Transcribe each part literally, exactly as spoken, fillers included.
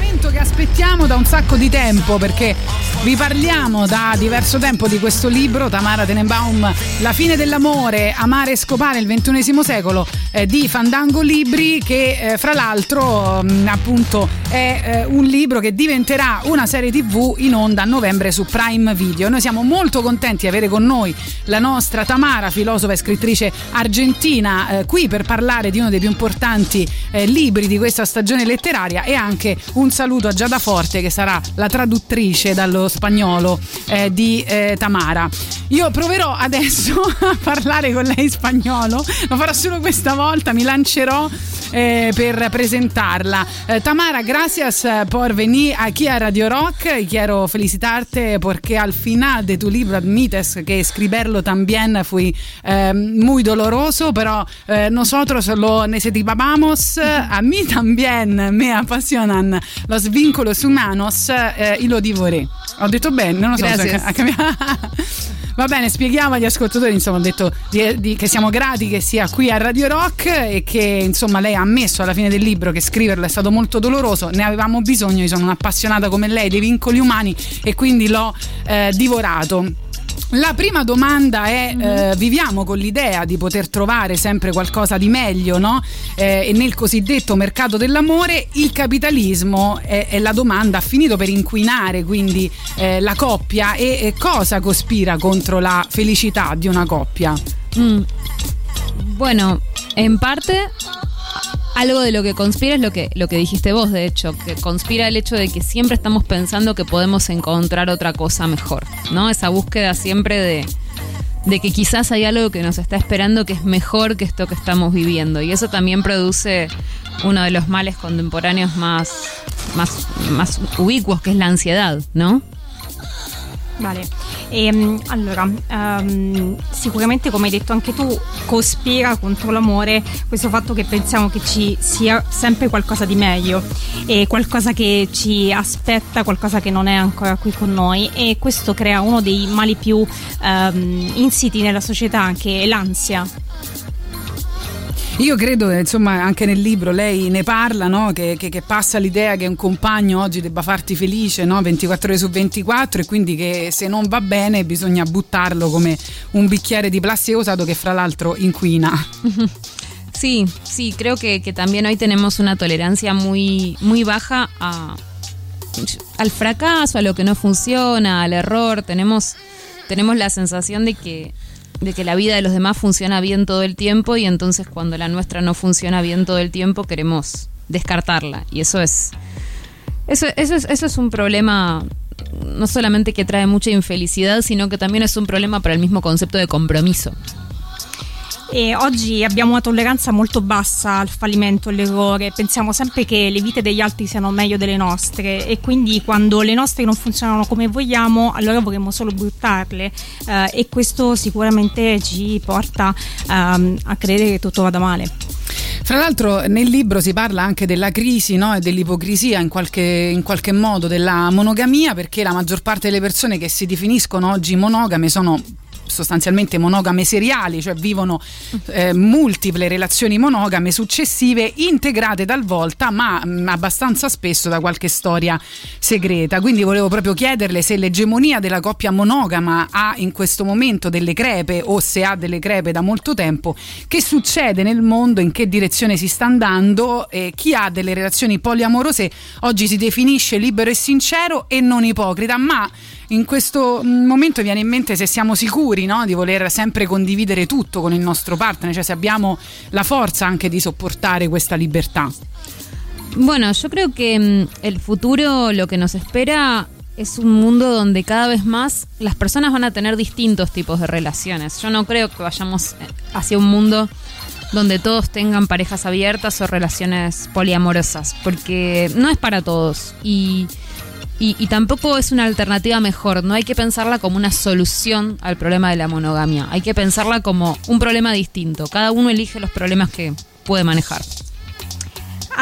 momento che aspettiamo da un sacco di tempo, perché vi parliamo da diverso tempo di questo libro, Tamara Tenenbaum, La fine dell'amore, amare e scopare il ventunesimo secolo, eh, di Fandango Libri, che eh, fra l'altro mh, appunto è eh, un libro che diventerà una serie tivù in onda a novembre su Prime Video. Noi siamo molto contenti di avere con noi la nostra Tamara, filosofa e scrittrice argentina, eh, qui per parlare di uno dei più importanti eh, libri di questa stagione letteraria, e anche un saluto a Giada Forte, che sarà la traduttrice dallo spagnolo eh, di eh, Tamara. Io proverò adesso a parlare con lei in spagnolo, lo farò solo questa volta, mi lancerò eh, per presentarla. Eh, Tamara, gracias por venir aquí a Radio Rock y quiero felicitarte porque al final de tu libro admites que escribirlo también fue eh, muy doloroso, pero eh, nosotros lo necesitábamos. A mí también me appassionan los vínculos humanos eh, y lo divoré. Ho detto bene, non lo so se ha cambiato. Va bene, spieghiamo agli ascoltatori, insomma, ho detto di, di, che siamo grati che sia qui a Radio Rock e che, insomma, lei ha ammesso alla fine del libro che scriverlo è stato molto doloroso, ne avevamo bisogno, io sono un'appassionata come lei dei vincoli umani e quindi l'ho eh, divorato. La prima domanda è, eh, viviamo con l'idea di poter trovare sempre qualcosa di meglio, no? Eh, e nel cosiddetto mercato dell'amore il capitalismo è, è la domanda, ha finito per inquinare quindi eh, la coppia, e, e cosa cospira contro la felicità di una coppia? Mm. Bueno, en parte algo de lo que conspira es lo que, lo que dijiste vos, de hecho, que conspira el hecho de que siempre estamos pensando que podemos encontrar otra cosa mejor, ¿no? Esa búsqueda siempre de, de que quizás hay algo que nos está esperando que es mejor que esto que estamos viviendo. Y eso también produce uno de los males contemporáneos más, más, más ubicuos, que es la ansiedad, ¿no? Vale, e, allora um, sicuramente, come hai detto anche tu, cospira contro l'amore questo fatto che pensiamo che ci sia sempre qualcosa di meglio e qualcosa che ci aspetta, qualcosa che non è ancora qui con noi, e questo crea uno dei mali più um, insiti nella società, che è l'ansia. Io credo, insomma, anche nel libro lei ne parla, no? Che, che, che passa l'idea che un compagno oggi debba farti felice, no? ventiquattro ore su ventiquattro, e quindi che se non va bene bisogna buttarlo come un bicchiere di plastica usato che fra l'altro inquina. Sí, sí, creo que, que también hoy tenemos una tolerancia muy, muy baja a, al fracaso, a lo que no funciona, al error. Tenemos, tenemos la sensación de que de que la vida de los demás funciona bien todo el tiempo, y entonces cuando la nuestra no funciona bien todo el tiempo queremos descartarla, y eso es eso eso es eso es un problema no solamente que trae mucha infelicidad, sino que también es un problema para el mismo concepto de compromiso. E oggi abbiamo una tolleranza molto bassa al fallimento, all'errore, pensiamo sempre che le vite degli altri siano meglio delle nostre, e quindi quando le nostre non funzionano come vogliamo, allora vorremmo solo buttarle, eh, e questo sicuramente ci porta um, a credere che tutto vada male. Fra l'altro nel libro si parla anche della crisi, no? E dell'ipocrisia in qualche, in qualche modo della monogamia, perché la maggior parte delle persone che si definiscono oggi monogame sono sostanzialmente monogame seriali, cioè vivono eh, multiple relazioni monogame successive, integrate talvolta ma mh, abbastanza spesso da qualche storia segreta. Quindi volevo proprio chiederle se l'egemonia della coppia monogama ha in questo momento delle crepe, o se ha delle crepe da molto tempo, che succede nel mondo, in che direzione si sta andando, e chi ha delle relazioni poliamorose oggi si definisce libero e sincero e non ipocrita, ma in questo momento viene in mente se siamo sicuri, no, di voler sempre condividere tutto con il nostro partner, cioè se abbiamo la forza anche di sopportare questa libertà. Bueno, yo creo que el futuro, lo que nos espera, es un mundo donde cada vez más las personas van a tener distintos tipos de relaciones. Yo no creo que vayamos hacia un mundo donde todos tengan parejas abiertas o relaciones poliamorosas, porque no es para todos, y Y, y tampoco es una alternativa mejor. No hay que pensarla como una solución al problema de la monogamia. Hay que pensarla como un problema distinto. Cada uno elige los problemas que puede manejar.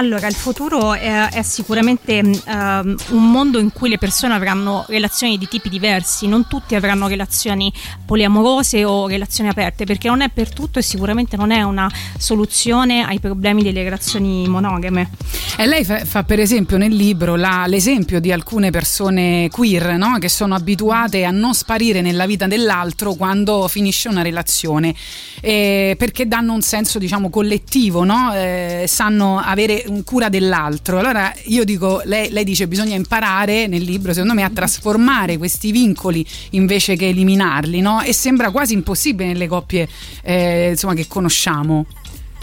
Allora, il futuro è, è sicuramente um, un mondo in cui le persone avranno relazioni di tipi diversi, non tutti avranno relazioni poliamorose o relazioni aperte, perché non è per tutto e sicuramente non è una soluzione ai problemi delle relazioni monogame. E lei fa, fa per esempio nel libro la, l'esempio di alcune persone queer, no? Che sono abituate a non sparire nella vita dell'altro quando finisce una relazione, eh, perché danno un senso, diciamo, collettivo, no? Eh, sanno avere un cura dell'altro. Allora io dico, lei, lei dice bisogna imparare nel libro, secondo me, a trasformare questi vincoli invece che eliminarli, no? E sembra quasi imposible nelle coppie eh, insomma, que conociamos.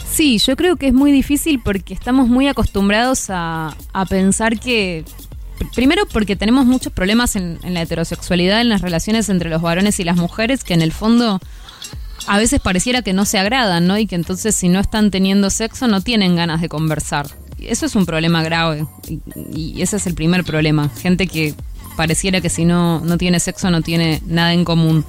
Sí, yo creo que es muy difícil porque estamos muy acostumbrados a, a pensar que, primero porque tenemos muchos problemas en, en la heterosexualidad, en las relaciones entre los varones y las mujeres, que en el fondo a veces pareciera que no se agradan, ¿no? Y que entonces si no están teniendo sexo no tienen ganas de conversar. Eso es un problema grave y, y ese es el primer problema. Gente que pareciera que si no, no tiene sexo no tiene nada en común.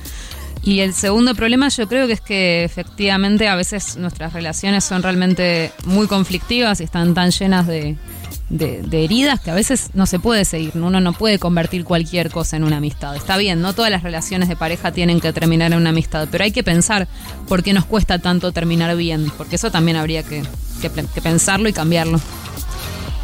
Y el segundo problema yo creo que es que efectivamente a veces nuestras relaciones son realmente muy conflictivas y están tan llenas de, de, de heridas que a veces no se puede seguir. Uno no puede convertir cualquier cosa en una amistad. Está bien, no todas las relaciones de pareja tienen que terminar en una amistad, pero hay que pensar por qué nos cuesta tanto terminar bien, porque eso también habría que, que, que pensarlo y cambiarlo.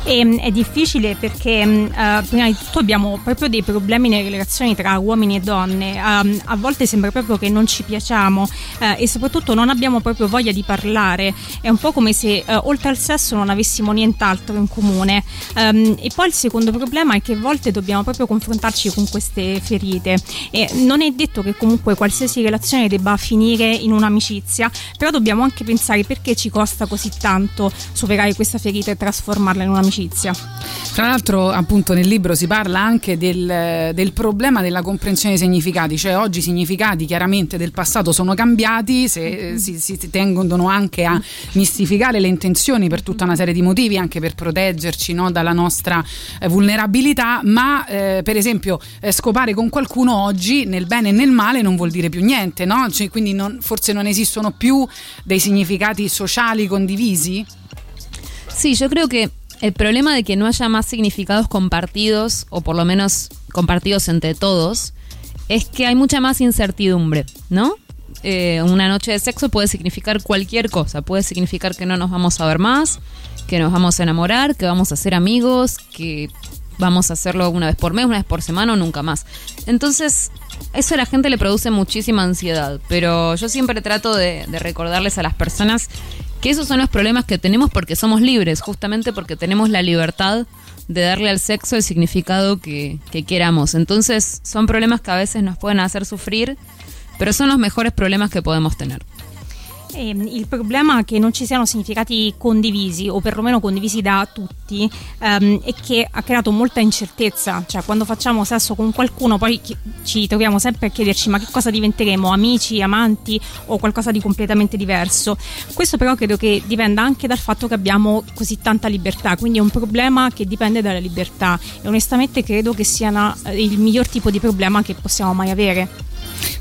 E, è difficile perché uh, prima di tutto abbiamo proprio dei problemi nelle relazioni tra uomini e donne, um, a volte sembra proprio che non ci piacciamo uh, e soprattutto non abbiamo proprio voglia di parlare, è un po' come se uh, oltre al sesso non avessimo nient'altro in comune, um, e poi il secondo problema è che a volte dobbiamo proprio confrontarci con queste ferite e non è detto che comunque qualsiasi relazione debba finire in un'amicizia, però dobbiamo anche pensare perché ci costa così tanto superare questa ferita e trasformarla in un'amicizia. Tra l'altro, appunto, nel libro si parla anche del, del problema della comprensione dei significati, cioè oggi i significati chiaramente del passato sono cambiati, se, si, si tendono anche a mistificare le intenzioni per tutta una serie di motivi, anche per proteggerci, no, dalla nostra eh, vulnerabilità, ma eh, per esempio eh, scopare con qualcuno oggi nel bene e nel male non vuol dire più niente, no? Cioè, quindi non, forse non esistono più dei significati sociali condivisi? Sì, io credo che el problema de que no haya más significados compartidos, o por lo menos compartidos entre todos, es que hay mucha más incertidumbre, ¿no? Eh, una noche de sexo puede significar cualquier cosa. Puede significar que no nos vamos a ver más, que nos vamos a enamorar, que vamos a ser amigos, que vamos a hacerlo una vez por mes, una vez por semana o nunca más. Entonces, eso a la gente le produce muchísima ansiedad. Pero yo siempre trato de, de recordarles a las personas que esos son los problemas que tenemos porque somos libres, justamente porque tenemos la libertad de darle al sexo el significado que, que queramos. Entonces son problemas que a veces nos pueden hacer sufrir, pero son los mejores problemas que podemos tener. Eh, il problema che non ci siano significati condivisi o perlomeno condivisi da tutti ehm, è che ha creato molta incertezza, cioè quando facciamo sesso con qualcuno poi chi- ci troviamo sempre a chiederci ma che cosa diventeremo, amici, amanti o qualcosa di completamente diverso. Questo però credo che dipenda anche dal fatto che abbiamo così tanta libertà, quindi è un problema che dipende dalla libertà e onestamente credo che sia una, il miglior tipo di problema che possiamo mai avere.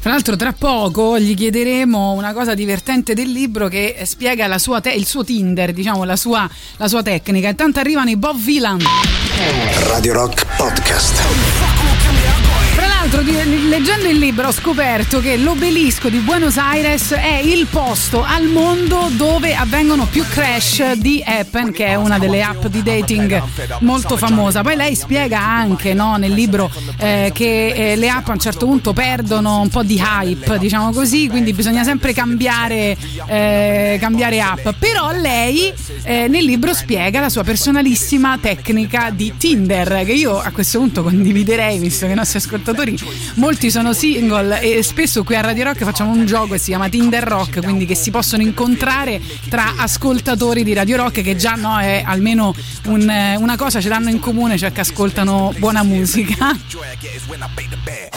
Tra l'altro tra poco gli chiederemo una cosa divertente del libro che spiega la sua te- il suo Tinder, diciamo la sua, la sua tecnica. Intanto arrivano i Bob Vilan. Radio Rock Podcast. Tra l'altro leggendo il libro ho scoperto che l'obelisco di Buenos Aires è il posto al mondo dove avvengono più crash di Appen, che è una delle app di dating molto famosa. Poi lei spiega anche, no, nel libro eh, che eh, le app a un certo punto perdono un po' di hype, diciamo così, quindi bisogna sempre cambiare eh, cambiare app. Però lei eh, nel libro spiega la sua personalissima tecnica di Tinder, che io a questo punto condividerei visto che i nostri ascoltatori molti sono single e spesso qui a Radio Rock facciamo un gioco che si chiama Tinder Rock, quindi che si possono incontrare tra ascoltatori di Radio Rock che già, no, è almeno un, una cosa ce l'hanno in comune, cioè che ascoltano buona musica.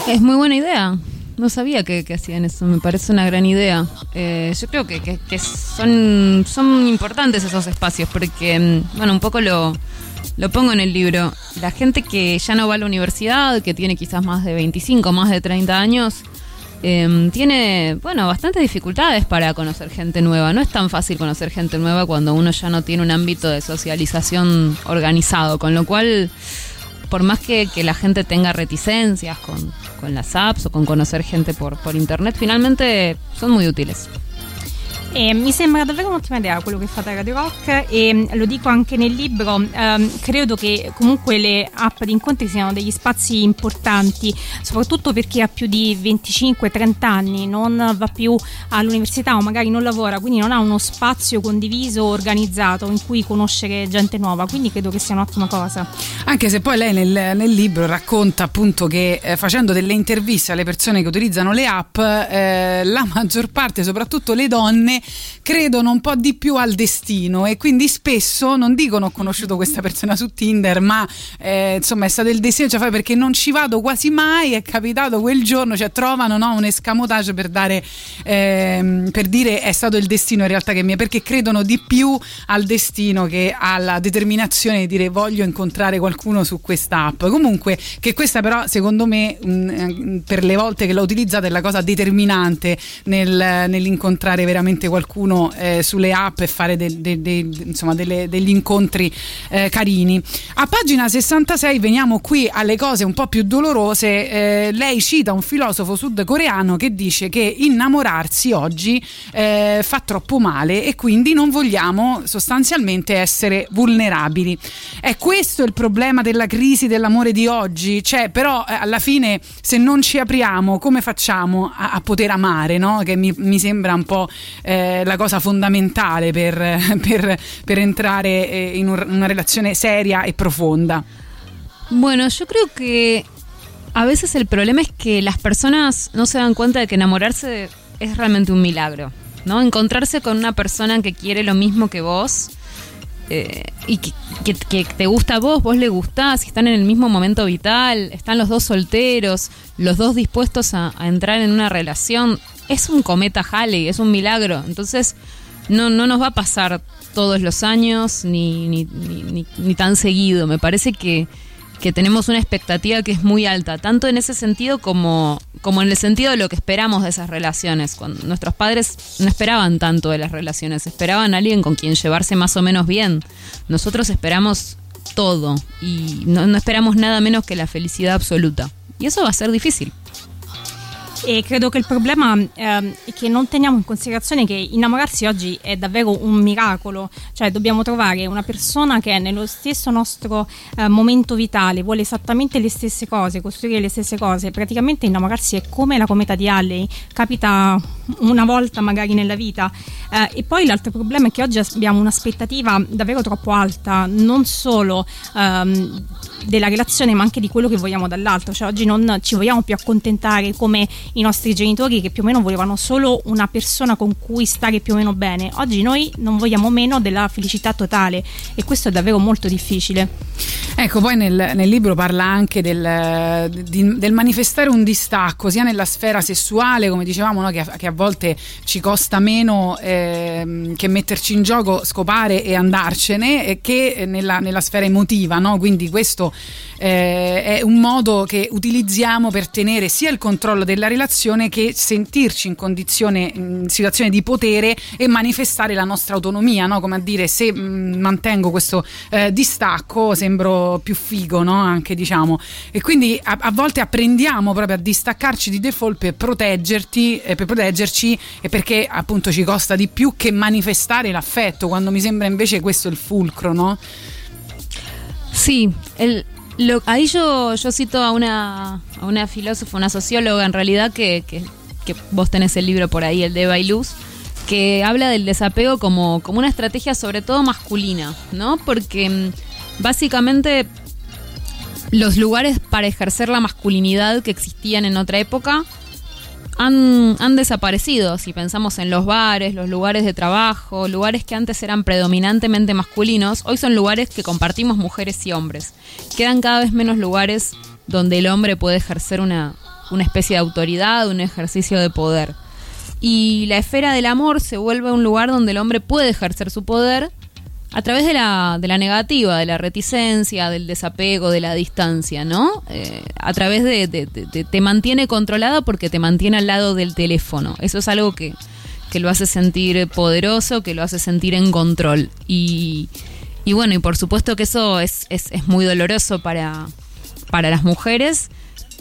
Es muy buena idea. No sabía que, que hacían eso, me parece una gran idea. Eh, yo creo que, que, que son, son importantes esos espacios porque, bueno, un poco lo... Lo pongo en el libro. La gente que ya no va a la universidad, que tiene quizás más de veinticinco, más de treinta años, eh, tiene, bueno, bastantes dificultades para conocer gente nueva. No es tan fácil conocer gente nueva cuando uno ya no tiene un ámbito de socialización organizado, con lo cual, por más que, que la gente tenga reticencias con, con las apps o con conocer gente por, por internet, finalmente son muy útiles. Eh, mi sembra davvero un'ottima idea quello che fate a Radio Rock, e lo dico anche nel libro. Ehm, credo che comunque le app di incontri siano degli spazi importanti, soprattutto per chi ha più di venticinque trenta anni, non va più all'università o magari non lavora, quindi non ha uno spazio condiviso, organizzato, in cui conoscere gente nuova, quindi credo che sia un'ottima cosa. Anche se poi lei nel, nel libro racconta appunto che eh, facendo delle interviste alle persone che utilizzano le app, eh, la maggior parte, soprattutto le donne, credono un po' di più al destino e quindi spesso non dicono ho conosciuto questa persona su Tinder, ma eh, insomma è stato il destino, cioè, perché non ci vado quasi mai, è capitato quel giorno, cioè trovano, no, un escamotage per dare eh, per dire è stato il destino in realtà che mi è, perché credono di più al destino che alla determinazione di dire voglio incontrare qualcuno su questa app. Comunque che questa però secondo me mh, per le volte che l'ho utilizzata è la cosa determinante nel, nell'incontrare veramente qualcuno eh, sulle app e fare de, de, de, insomma, delle, degli incontri eh, carini. A pagina sessantasei veniamo qui alle cose un po' più dolorose. Eh, lei cita un filosofo sudcoreano che dice che innamorarsi oggi eh, fa troppo male e quindi non vogliamo sostanzialmente essere vulnerabili. È questo il problema della crisi dell'amore di oggi? Cioè, però eh, alla fine se non ci apriamo come facciamo a, a poter amare, no? Che mi, mi sembra un po' eh, la cosa fondamentale per, per, per entrare in una relazione seria e profonda. Bueno, yo creo que a veces el problema es que las personas no se dan cuenta de que enamorarse es realmente un milagro, ¿no? Encontrarse con una persona que quiere lo mismo que vos eh, y que, que, que te gusta a vos, vos le gustás, están en el mismo momento vital, están los dos solteros, los dos dispuestos a, a entrar en una relación. Es un cometa Halley, es un milagro. Entonces no, no nos va a pasar todos los años ni, ni, ni, ni, ni tan seguido. Me parece que, que tenemos una expectativa que es muy alta, tanto en ese sentido como, como en el sentido de lo que esperamos de esas relaciones. Cuando nuestros padres no esperaban tanto de las relaciones, esperaban a alguien con quien llevarse más o menos bien. Nosotros esperamos todo y no, no esperamos nada menos que la felicidad absoluta. Y eso va a ser difícil. E credo che il problema eh, è che non teniamo in considerazione che innamorarsi oggi è davvero un miracolo, cioè dobbiamo trovare una persona che è nello stesso nostro eh, momento vitale, vuole esattamente le stesse cose, costruire le stesse cose. Praticamente innamorarsi è come la cometa di Halley, capita una volta magari nella vita. Eh, e poi l'altro problema è che oggi abbiamo un'aspettativa davvero troppo alta, non solo ehm, della relazione ma anche di quello che vogliamo dall'altro, cioè oggi non ci vogliamo più accontentare come i nostri genitori, che più o meno volevano solo una persona con cui stare più o meno bene. Oggi noi non vogliamo meno della felicità totale e questo è davvero molto difficile. Ecco, poi nel, nel libro parla anche del, di, del manifestare un distacco sia nella sfera sessuale, come dicevamo, no? che, a, che a volte ci costa meno eh, che metterci in gioco, scopare e andarcene, eh, che nella, nella sfera emotiva, no? Quindi questo eh, è un modo che utilizziamo per tenere sia il controllo della relazione che sentirci in condizione, in situazione di potere e manifestare la nostra autonomia, no? Come a dire, se mh, mantengo questo eh, distacco sembro più figo, no? Anche diciamo, e quindi a, a volte apprendiamo proprio a distaccarci di default per proteggerti eh, per proteggerci e perché appunto ci costa di più che manifestare l'affetto, quando mi sembra invece questo è il fulcro, no? Sì, el... Lo, ahí yo, yo cito a una, a una filósofa, una socióloga en realidad, que, que, que vos tenés el libro por ahí, el de Bailus, que habla del desapego como, como una estrategia sobre todo masculina, ¿no? Porque básicamente los lugares para ejercer la masculinidad que existían en otra época han, han desaparecido. Si pensamos en los bares, los lugares de trabajo, lugares que antes eran predominantemente masculinos, hoy son lugares que compartimos mujeres y hombres. Quedan cada vez menos lugares donde el hombre puede ejercer una, una especie de autoridad, un ejercicio de poder. Y la esfera del amor se vuelve un lugar donde el hombre puede ejercer su poder a través de la de la negativa, de la reticencia, del desapego, de la distancia, ¿no? Eh, a través de, de, de, de te mantiene controlada porque te mantiene al lado del teléfono. Eso es algo que, que lo hace sentir poderoso, que lo hace sentir en control. Y, y bueno, y por supuesto que eso es, es, es muy doloroso para, para las mujeres,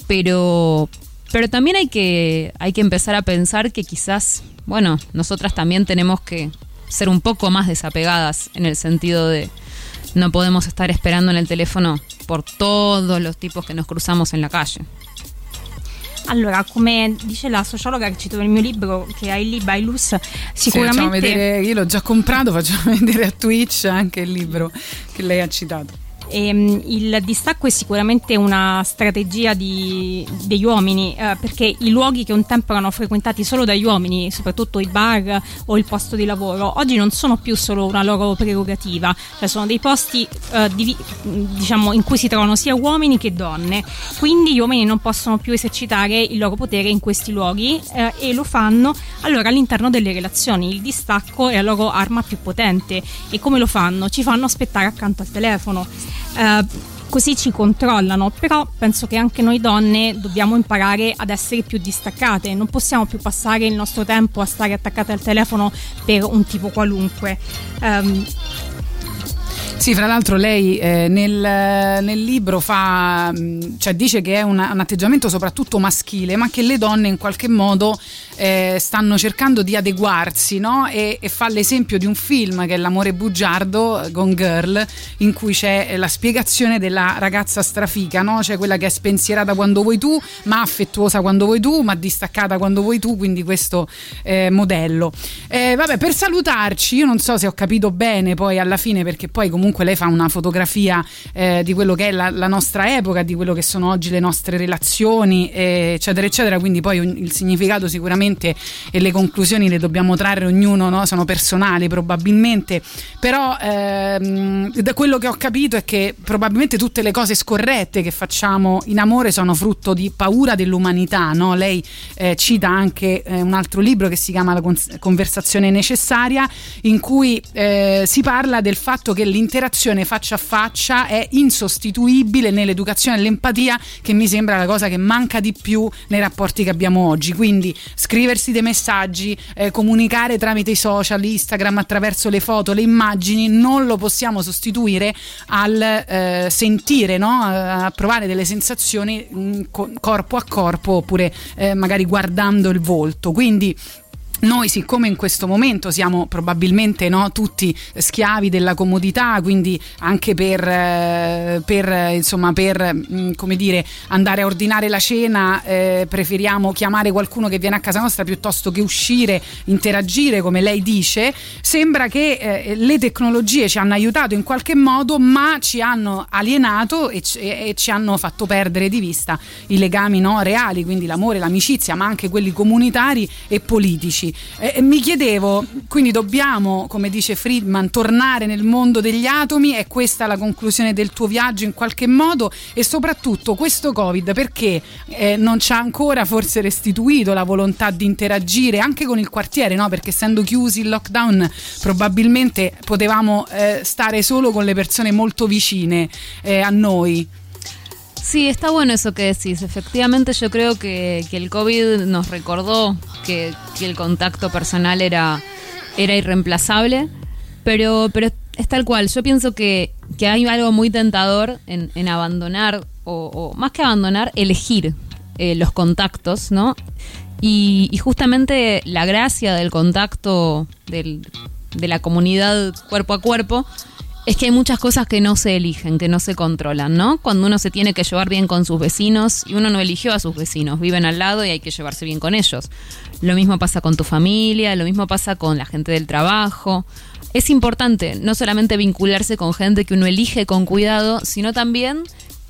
pero, pero también hay que, hay que empezar a pensar que quizás, bueno, nosotras también tenemos que ser un poco más desapegadas, en el sentido de no podemos estar esperando en el teléfono por todos los tipos che nos cruzamos in la calle. Allora, come dice la sociologa che cito nel mio libro, che è Lily Bailus, sicuramente... Sì, vedere, io l'ho già comprato, facciamo vedere a Twitch anche il libro che lei ha citato. Ehm, il distacco è sicuramente una strategia di, degli uomini, eh, perché i luoghi che un tempo erano frequentati solo dagli uomini, soprattutto i bar o il posto di lavoro, oggi non sono più solo una loro prerogativa, cioè sono dei posti eh, di, diciamo, in cui si trovano sia uomini che donne, quindi gli uomini non possono più esercitare il loro potere in questi luoghi, eh, e lo fanno allora all'interno delle relazioni. Il distacco è la loro arma più potente. E come lo fanno? Ci fanno aspettare accanto al telefono. Uh, così ci controllano. Però penso che anche noi donne dobbiamo imparare ad essere più distaccate. Non possiamo più passare il nostro tempo a stare attaccate al telefono per un tipo qualunque. um, Sì, fra l'altro lei eh, nel, nel libro fa, cioè dice che è una, un atteggiamento soprattutto maschile, ma che le donne in qualche modo eh, stanno cercando di adeguarsi, no? E, e fa l'esempio di un film che è L'amore bugiardo, Gone Girl, in cui c'è la spiegazione della ragazza strafica, no? Cioè quella che è spensierata quando vuoi tu, ma affettuosa quando vuoi tu, ma distaccata quando vuoi tu, quindi questo eh, modello. Eh, vabbè, per salutarci, io non so se ho capito bene poi alla fine, perché poi comunque comunque lei fa una fotografia eh, di quello che è la, la nostra epoca, di quello che sono oggi le nostre relazioni, eh, eccetera eccetera, quindi poi un, il significato sicuramente e le conclusioni le dobbiamo trarre ognuno, no? Sono personali probabilmente, però ehm, da quello che ho capito è che probabilmente tutte le cose scorrette che facciamo in amore sono frutto di paura dell'umanità, no? Lei eh, cita anche eh, un altro libro che si chiama La conversazione necessaria, in cui eh, si parla del fatto che l'interazione L'interazione faccia a faccia è insostituibile nell'educazione all'empatia, che mi sembra la cosa che manca di più nei rapporti che abbiamo oggi. Quindi scriversi dei messaggi, eh, comunicare tramite i social, Instagram, attraverso le foto, le immagini, non lo possiamo sostituire al eh, sentire, no? A provare delle sensazioni mh, co- corpo a corpo, oppure eh, magari guardando il volto. Quindi noi, siccome in questo momento siamo probabilmente, no, tutti schiavi della comodità, quindi anche per, per, insomma, per, come dire, andare a ordinare la cena eh, preferiamo chiamare qualcuno che viene a casa nostra piuttosto che uscire, interagire, come lei dice. Sembra che eh, le tecnologie ci hanno aiutato in qualche modo, ma ci hanno alienato e, c- e ci hanno fatto perdere di vista i legami, no, reali, quindi l'amore, l'amicizia, ma anche quelli comunitari e politici. Eh, mi chiedevo, quindi dobbiamo, come dice Friedman, tornare nel mondo degli atomi? È questa la conclusione del tuo viaggio in qualche modo? E soprattutto questo Covid perché eh, non ci ha ancora forse restituito la volontà di interagire anche con il quartiere, no? Perché essendo chiusi in lockdown probabilmente potevamo eh, stare solo con le persone molto vicine eh, a noi. Sí, está bueno eso que decís. Efectivamente, yo creo que, que el COVID nos recordó que, que el contacto personal era, era irreemplazable, pero, pero es tal cual. Yo pienso que, que hay algo muy tentador en, en abandonar, o, o más que abandonar, elegir eh, los contactos, ¿no? Y, y justamente la gracia del contacto, del, de la comunidad cuerpo a cuerpo, es que hay muchas cosas que no se eligen, que no se controlan, ¿no? Cuando uno se tiene que llevar bien con sus vecinos, y uno no eligió a sus vecinos, viven al lado y hay que llevarse bien con ellos. Lo mismo pasa con tu familia, lo mismo pasa con la gente del trabajo. Es importante no solamente vincularse con gente que uno elige con cuidado, sino también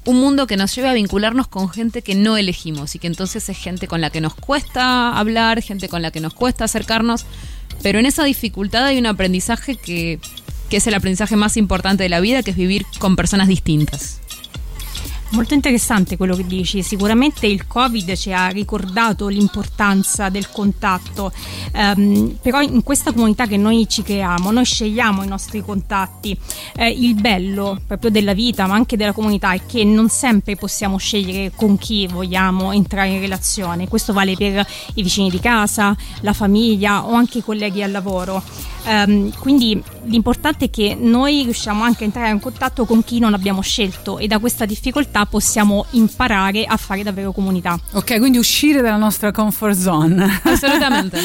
un mundo que nos lleve a vincularnos con gente que no elegimos, y que entonces es gente con la que nos cuesta hablar, gente con la que nos cuesta acercarnos, pero en esa dificultad hay un aprendizaje que... que es el aprendizaje más importante de la vida, que es vivir con personas distintas. Molto interessante quello che dici. Sicuramente il Covid ci ha ricordato l'importanza del contatto, um, però in questa comunità che noi ci creiamo, noi scegliamo i nostri contatti. Eh, il bello proprio della vita, ma anche della comunità, è che non sempre possiamo scegliere con chi vogliamo entrare in relazione. Questo vale per i vicini di casa, la famiglia o anche i colleghi al lavoro. Um, quindi l'importante è che noi riusciamo anche a entrare in contatto con chi non abbiamo scelto, e da questa difficoltà possiamo imparare a fare davvero comunità. Ok, quindi uscire dalla nostra comfort zone. Assolutamente.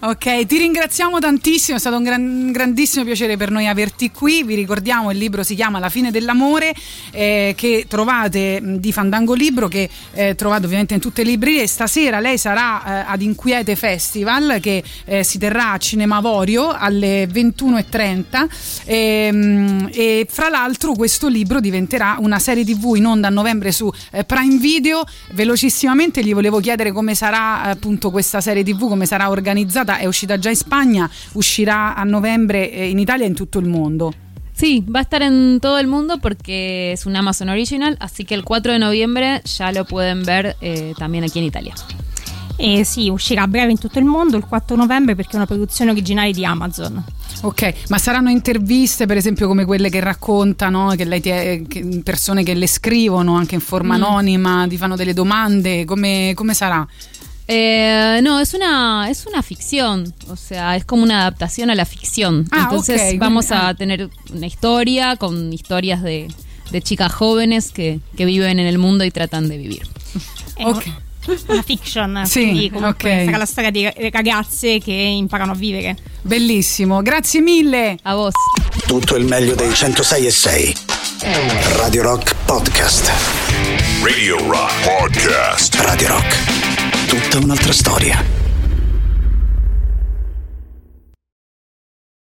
Ok, ti ringraziamo tantissimo, è stato un gran, grandissimo piacere per noi averti qui. Vi ricordiamo, il libro si chiama La fine dell'amore, eh, che trovate di Fandango Libro, che eh, trovate ovviamente in tutte le librerie. Stasera lei sarà eh, ad Inquiete Festival, che eh, si terrà a Cinemavorio alle ventuno e trenta, e, e fra l'altro questo libro diventerà una serie tivù in onda a novembre su eh, Prime Video. Velocissimamente gli volevo chiedere come sarà appunto questa serie tivù, come sarà organizzata. È uscita già in Spagna, uscirà a novembre eh, in Italia e in tutto il mondo. Sí, va a estar en todo el mundo porque es un Amazon Original, así que el cuatro de noviembre ya lo pueden ver eh, también aquí en Italia. Eh, sì, uscirà a breve in tutto il mondo il quattro novembre, perché è una produzione originale di Amazon. Ok, ma saranno interviste per esempio come quelle che raccontano, che lei ti è, che persone che le scrivono anche in forma mm. anonima, ti fanno delle domande, come, come sarà? Eh, no, es una es una ficción, o sea, es como una adaptación a la ficción. Ah, entonces okay. Vamos a tener una historia con historias de, de chicas jóvenes que, que viven en el mundo y tratan de vivir. Ok. Una fiction, sì, quindi comunque okay. Sarà la storia di ragazze che imparano a vivere. Bellissimo, grazie mille. A voi. Tutto il meglio dei centosei e sei. Radio Rock Podcast. Radio Rock Podcast. Radio Rock. Tutta un'altra storia.